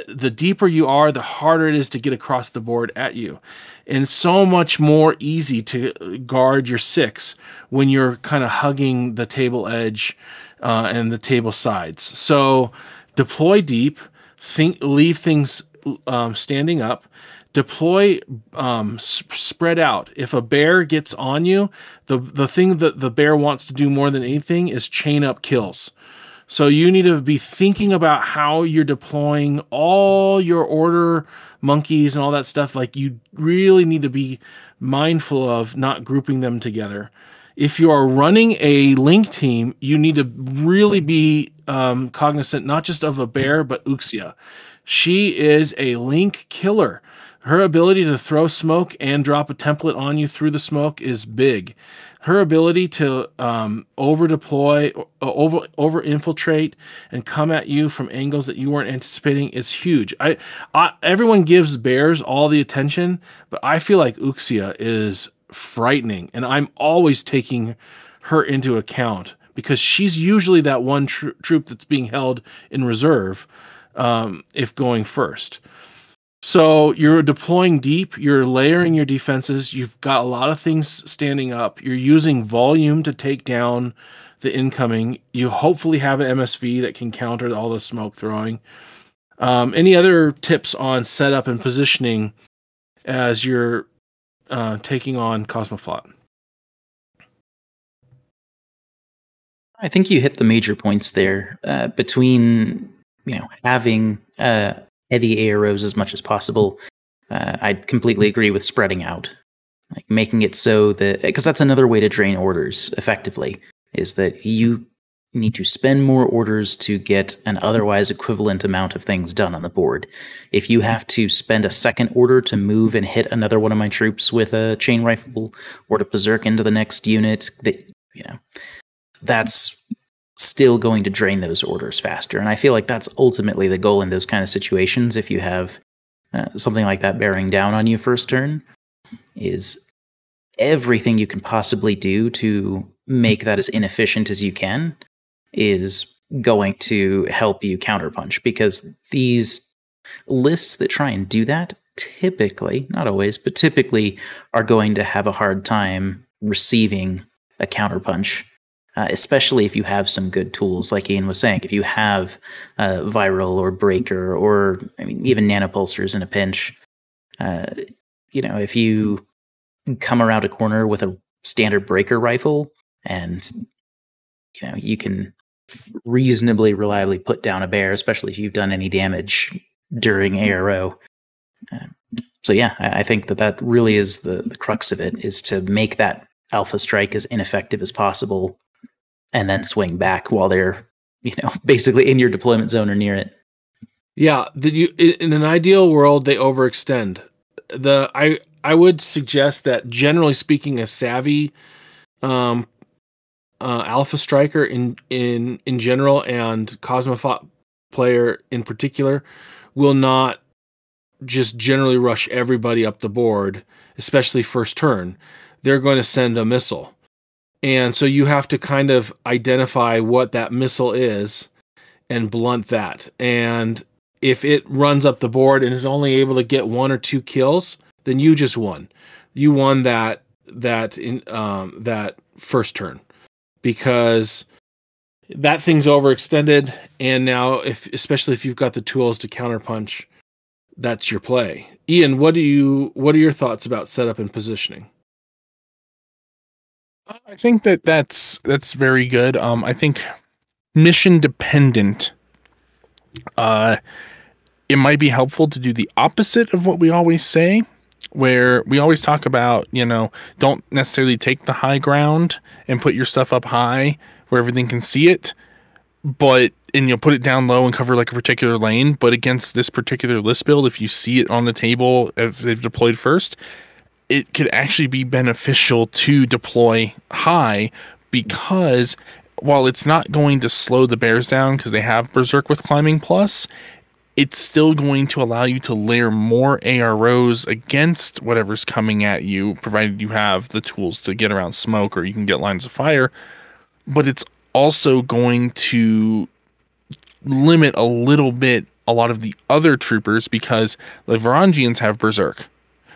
the deeper you are, the harder it is to get across the board at you. And so much more easy to guard your 6 when you're kind of hugging the table edge and the table sides. So deploy deep, leave things standing up. Deploy spread out. If a bear gets on you, the thing that the bear wants to do more than anything is chain up kills. So you need to be thinking about how you're deploying all your order monkeys and all that stuff. Like, you really need to be mindful of not grouping them together. If you are running a link team, you need to really be cognizant not just of a bear, but Uxia. She is a link killer. Her ability to throw smoke and drop a template on you through the smoke is big. Her ability to over-infiltrate and come at you from angles that you weren't anticipating is huge. Everyone gives bears all the attention, but I feel like Uxia is frightening, and I'm always taking her into account, because she's usually that one troop that's being held in reserve if going first. So you're deploying deep, you're layering your defenses, you've got a lot of things standing up, you're using volume to take down the incoming, you hopefully have an MSV that can counter all the smoke throwing. Any other tips on setup and positioning as you're taking on Cosmoflot? I think you hit the major points there. Between having heavy arrows as much as possible. I completely agree with spreading out, like making it so that, because that's another way to drain orders effectively, is that you need to spend more orders to get an otherwise equivalent amount of things done on the board. If you have to spend a second order to move and hit another one of my troops with a chain rifle, or to berserk into the next unit, that's still going to drain those orders faster. And I feel like that's ultimately the goal in those kind of situations. If you have something like that bearing down on you first turn, is everything you can possibly do to make that as inefficient as you can is going to help you counterpunch, because these lists that try and do that typically, not always, but typically are going to have a hard time receiving a counterpunch, especially if you have some good tools. Like Ian was saying, if you have Viral or Breaker or even Nanopulsers in a pinch, if you come around a corner with a standard Breaker rifle and you can reasonably reliably put down a bear, especially if you've done any damage during ARO. So yeah, I think that really is the crux of it, is to make that Alpha Strike as ineffective as possible and then swing back while they're basically in your deployment zone or near it. Yeah, in an ideal world they overextend. I would suggest that generally speaking, a savvy Alpha Striker in general and Cosmoflot player in particular will not just generally rush everybody up the board, especially first turn. They're going to send a missile. And so you have to kind of identify what that missile is and blunt that. And if it runs up the board and is only able to get one or two kills, then you just won. You won that first turn, because that thing's overextended, and now especially if you've got the tools to counterpunch, that's your play. Ian, what are your thoughts about setup and positioning? I think that's very good. I think mission dependent. It might be helpful to do the opposite of what we always say, where we always talk about, don't necessarily take the high ground and put your stuff up high where everything can see it, and you'll put it down low and cover like a particular lane. But against this particular list build, if you see it on the table, if they've deployed first, it could actually be beneficial to deploy high, because while it's not going to slow the bears down because they have Berserk with climbing plus, it's still going to allow you to layer more AROs against whatever's coming at you, provided you have the tools to get around smoke or you can get lines of fire. But it's also going to limit a little bit a lot of the other troopers, because the Varangians have Berserk.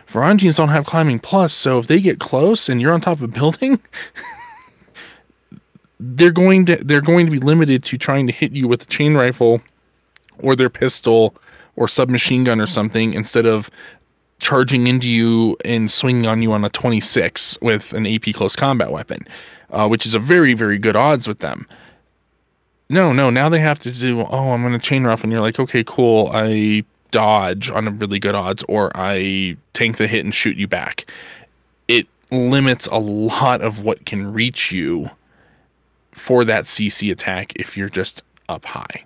Varangians don't have climbing plus, so if they get close and you're on top of a building, they're going to be limited to trying to hit you with a chain rifle or their pistol or submachine gun or something, instead of charging into you and swinging on you on a 26 with an AP close combat weapon, which is a very, very good odds with them. No, now they have to do, I'm going to chain rifle, and you're like, okay, cool, I dodge on a really good odds, or I tank the hit and shoot you back. It limits a lot of what can reach you for that CC attack if you're just up high.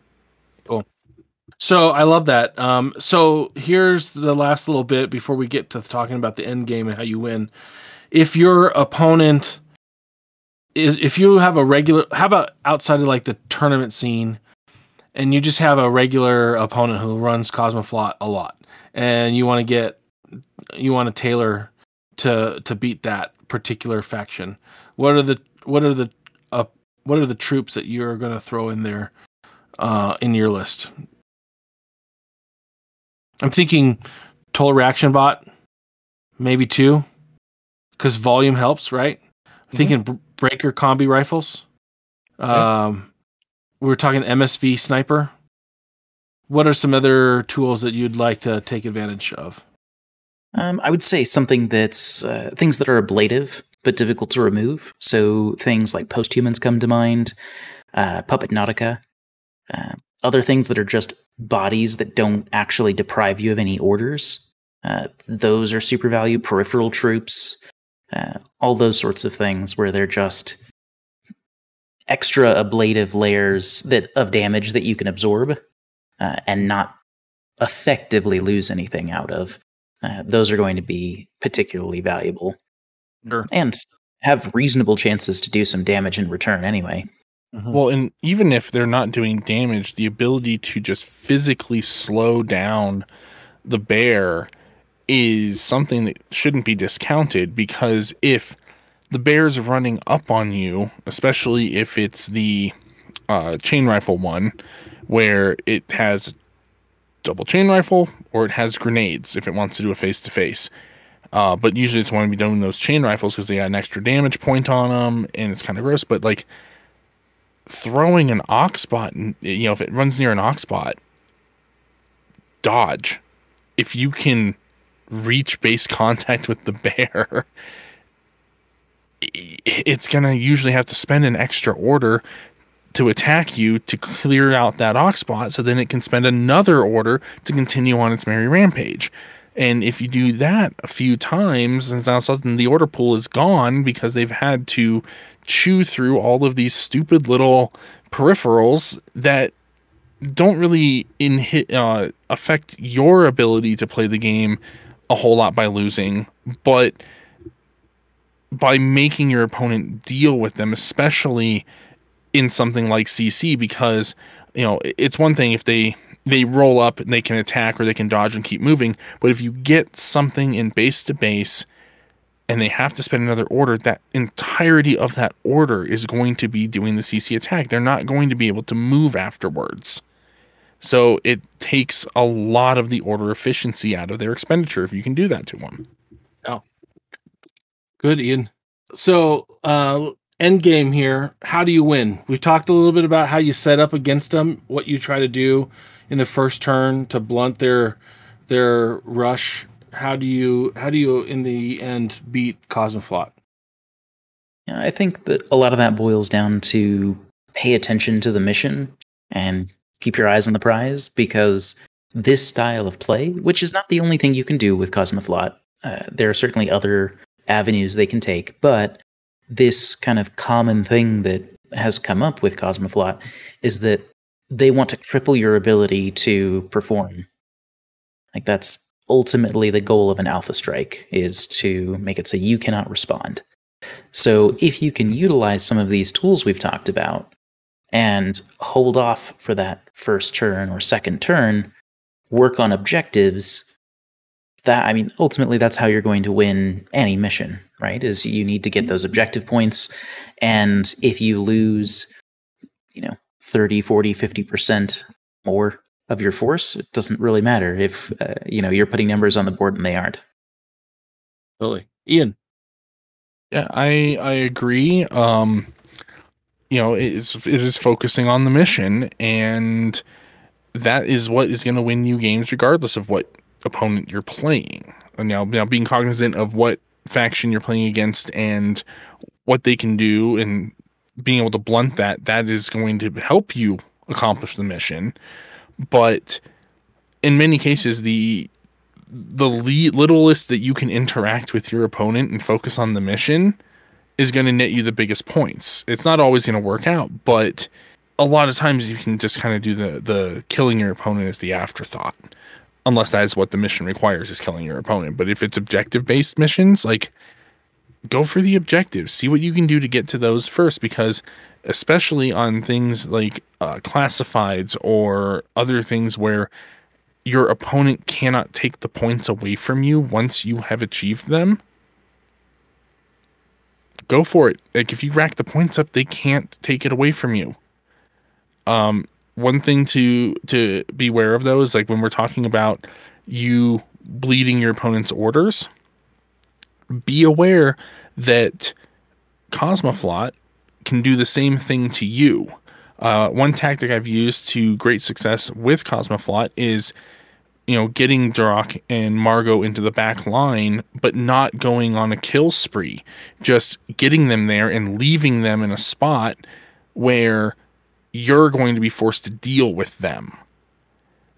So I love that. So here's the last little bit before we get to talking about the end game and how you win. If your opponent is, if you have a regular, how about outside of like the tournament scene, and you just have a regular opponent who runs Cosmoflot a lot, and you want to tailor to beat that particular faction. What are the troops that you're going to throw in there in your list? I'm thinking Total Reaction Bot, maybe two, because volume helps, right? I'm thinking Breaker Combi Rifles. We were talking MSV Sniper. What are some other tools that you'd like to take advantage of? I would say something that's things that are ablative but difficult to remove. So things like Posthumans come to mind, Puppet Nautica, other things that are just bodies that don't actually deprive you of any orders. Those are super value, peripheral troops, all those sorts of things where they're just extra ablative layers of damage that you can absorb and not effectively lose anything out of. Those are going to be particularly valuable. Sure. And have reasonable chances to do some damage in return anyway. Mm-hmm. Well, and even if they're not doing damage, the ability to just physically slow down the bear is something that shouldn't be discounted, because if the bear's running up on you, especially if it's the chain rifle one, where it has double chain rifle or it has grenades if it wants to do a face-to-face. But usually it's want to be doing those chain rifles because they got an extra damage point on them, and it's kind of gross. But, like, throwing an Ox Bot, you know, if it runs near an Ox Bot, dodge. If you can reach base contact with the bear, it's going to usually have to spend an extra order to attack you to clear out that Ox Bot, so then it can spend another order to continue on its merry rampage. And if you do that a few times, and all of a sudden the order pool is gone because they've had to chew through all of these stupid little peripherals that don't really affect your ability to play the game a whole lot by losing, but by making your opponent deal with them, especially in something like CC, because, you know, it's one thing if they roll up and they can attack or they can dodge and keep moving. But if you get something in base to base and they have to spend another order, that entirety of that order is going to be doing the CC attack. They're not going to be able to move afterwards. So it takes a lot of the order efficiency out of their expenditure if you can do that to them. Oh, good, Ian. So end game here. How do you win? We've talked a little bit about how you set up against them, what you try to do in the first turn to blunt their rush. How do you in the end beat Cosmoflot? Yeah, I think that a lot of that boils down to pay attention to the mission and keep your eyes on the prize, because this style of play, which is not the only thing you can do with Cosmoflot, there are certainly other avenues they can take, but this kind of common thing that has come up with Cosmoflot is that they want to cripple your ability to perform. Like, that's ultimately the goal of an alpha strike, is to make it so you cannot respond. So if you can utilize some of these tools we've talked about and hold off for that first turn or second turn, work on objectives, ultimately that's how you're going to win any mission, right? Is you need to get those objective points. And if you lose, 30, 40, 50% more of your force, it doesn't really matter if, you're putting numbers on the board and they aren't. Totally. Ian. Yeah, I agree. It is focusing on the mission, and that is what is going to win you games regardless of what opponent you're playing. And now being cognizant of what faction you're playing against and what they can do, and being able to blunt that is going to help you accomplish the mission. But in many cases, the littlest that you can interact with your opponent and focus on the mission is going to net you the biggest points. It's not always going to work out, but a lot of times you can just kind of do the killing your opponent as the afterthought, unless that is what the mission requires, is killing your opponent. But if it's objective-based missions, go for the objectives. See what you can do to get to those first, because especially on things like classifieds or other things where your opponent cannot take the points away from you once you have achieved them, go for it. If you rack the points up, they can't take it away from you. One thing to be aware of, though, is when we're talking about you bleeding your opponent's orders, be aware that Cosmoflot can do the same thing to you. One tactic I've used to great success with Cosmoflot is, getting Duroc and Margot into the back line, but not going on a kill spree. Just getting them there and leaving them in a spot where you're going to be forced to deal with them.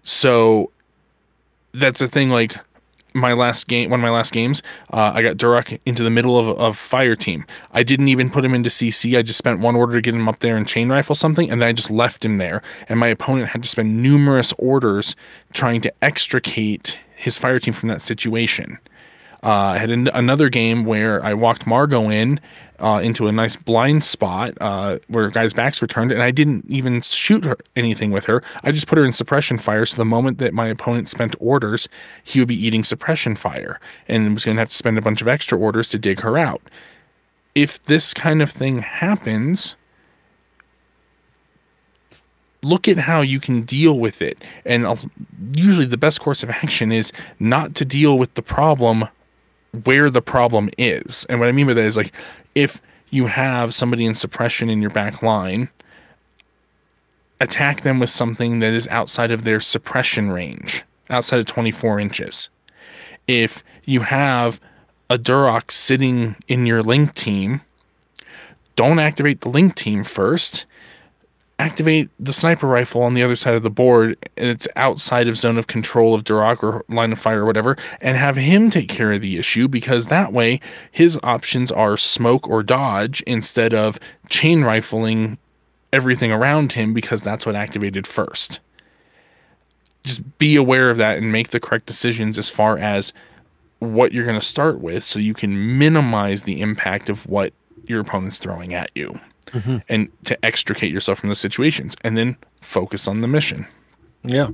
So that's the thing, one of my last games, I got Duroc into the middle of fire team. I didn't even put him into CC. I just spent one order to get him up there and chain rifle something, and then I just left him there. And my opponent had to spend numerous orders trying to extricate his fire team from that situation. I had another game where I walked Margot into a nice blind spot where guys' backs were turned, and I didn't even shoot her anything with her. I just put her in suppression fire, so the moment that my opponent spent orders, he would be eating suppression fire and was going to have to spend a bunch of extra orders to dig her out. If this kind of thing happens, look at how you can deal with it. And usually the best course of action is not to deal with the problem where the problem is. And what I mean by that is, like, if you have somebody in suppression in your back line, attack them with something that is outside of their suppression range, outside of 24 inches. If you have a Duroc sitting in your link team, don't activate the link team first. Activate the sniper rifle on the other side of the board, and it's outside of zone of control of Duroc or line of fire or whatever, and have him take care of the issue, because that way his options are smoke or dodge instead of chain rifling everything around him, because that's what activated first. Just be aware of that and make the correct decisions as far as what you're going to start with, so you can minimize the impact of what your opponent's throwing at you. Mm-hmm. And to extricate yourself from those situations, and then focus on the mission. Yeah.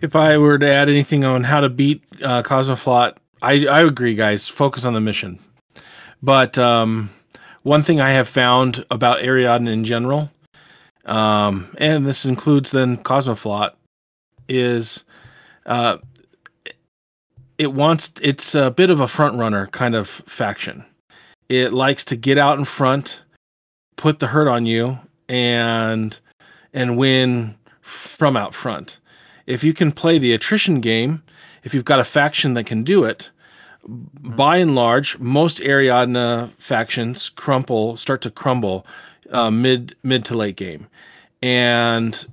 If I were to add anything on how to beat Cosmoflot, I agree, guys. Focus on the mission. But one thing I have found about Ariadna in general, and this includes then Cosmoflot, is it's a bit of a front runner kind of faction. It likes to get out in front, put the hurt on you, and win from out front. If you can play the attrition game, if you've got a faction that can do it, by and large, most Ariadna factions start to crumble mid to late game, and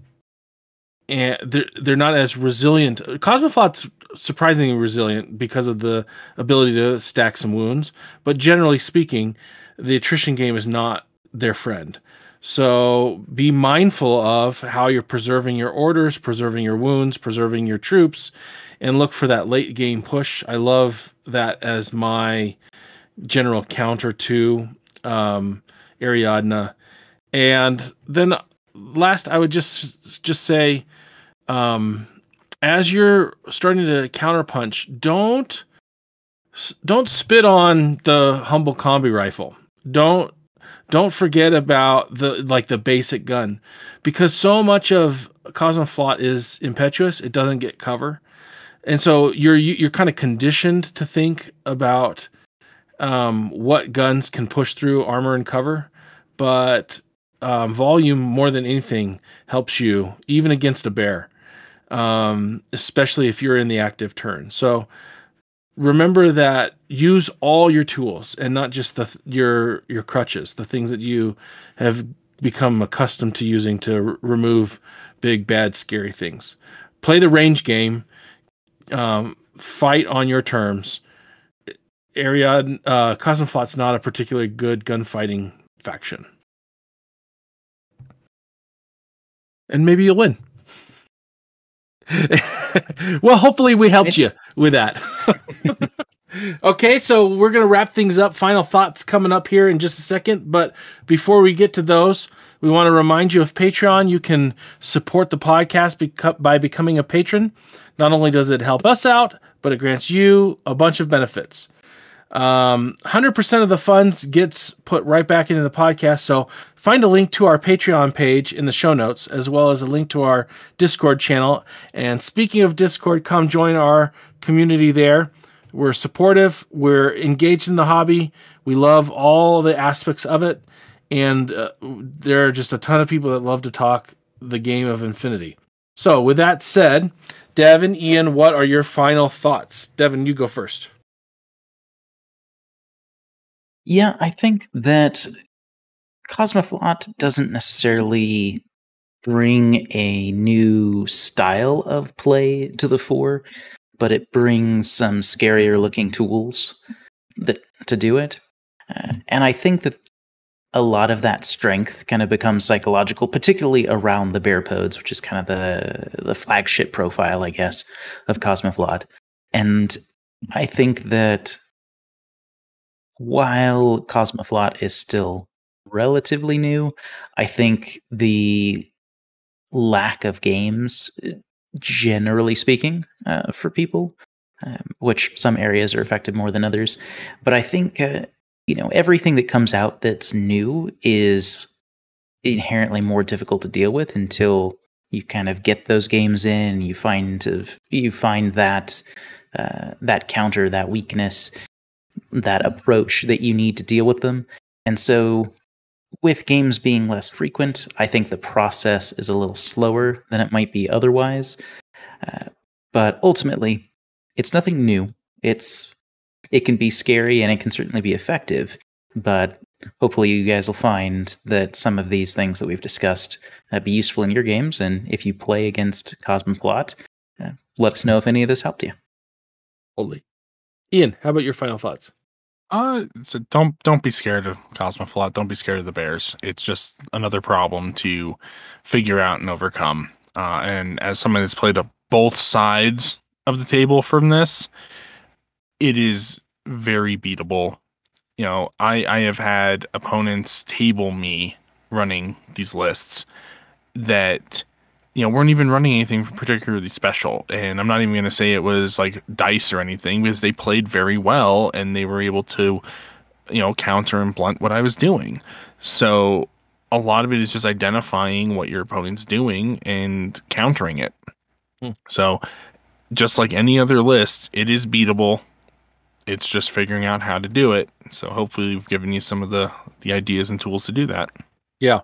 they're not as resilient. Cosmoflot's surprisingly resilient because of the ability to stack some wounds, but generally speaking, the attrition game is not their friend. So be mindful of how you're preserving your orders, preserving your wounds, preserving your troops, and look for that late game push. I love that as my general counter to Ariadna. And then last, I would just say, as you're starting to counterpunch, don't spit on the humble combi rifle. Don't forget about the basic gun, because so much of Cosmoflot is impetuous. It doesn't get cover, and so you're kind of conditioned to think about what guns can push through armor and cover. But volume, more than anything, helps you even against a bear, especially if you're in the active turn. So remember that use all your tools and not just your crutches, the things that you have become accustomed to using to remove big, bad, scary things. Play the range game. Fight on your terms. Cosmoflot's not a particularly good gunfighting faction. And maybe you'll win. Well, hopefully we helped you with that. Okay, so we're going to wrap things up. Final thoughts coming up here in just a second. But before we get to those, we want to remind you of Patreon. You can support the podcast by becoming a patron. Not only does it help us out, but it grants you a bunch of benefits. 100% of the funds gets put right back into the podcast. So find a link to our Patreon page in the show notes, as well as a link to our Discord channel. And speaking of Discord, come join our community there. We're supportive. We're engaged in the hobby. We love all the aspects of it. And there are just a ton of people that love to talk the game of Infinity. So with that said, Devin, Ian, what are your final thoughts? Devin, you go first. Yeah, I think that Cosmoflot doesn't necessarily bring a new style of play to the fore, but it brings some scarier-looking tools to do it. And I think that a lot of that strength kind of becomes psychological, particularly around the bear pods, which is kind of the flagship profile, I guess, of Cosmoflot. And I think that while Cosmoflot is still relatively new, I think the lack of games, generally speaking, for people, which some areas are affected more than others, but I think everything that comes out that's new is inherently more difficult to deal with until you kind of get those games in. You find that that counter, that weakness, that approach that you need to deal with them. And so, with games being less frequent, I think the process is a little slower than it might be otherwise. But ultimately, it's nothing new. It can be scary and it can certainly be effective. But hopefully, you guys will find that some of these things that we've discussed be useful in your games. And if you play against Cosmoplot, let us know if any of this helped you. Totally. Ian, how about your final thoughts? So don't be scared of Cosmoflot. Don't be scared of the bears. It's just another problem to figure out and overcome. And as someone that's played up both sides of the table from this, it is very beatable. I have had opponents table me running these lists that weren't even running anything particularly special. And I'm not even going to say it was like dice or anything, because they played very well and they were able to, counter and blunt what I was doing. So a lot of it is just identifying what your opponent's doing and countering it. Hmm. So just like any other list, it is beatable. It's just figuring out how to do it. So hopefully we've given you some of the ideas and tools to do that. Yeah.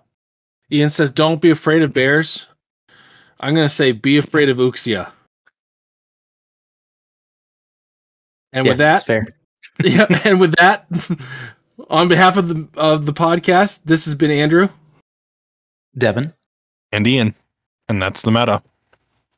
Ian says, don't be afraid of bears. I'm going to say be afraid of Uxia. And with that, that's fair. And with that, on behalf of the podcast, this has been Andrew, Devin, and Ian. And that's the meta.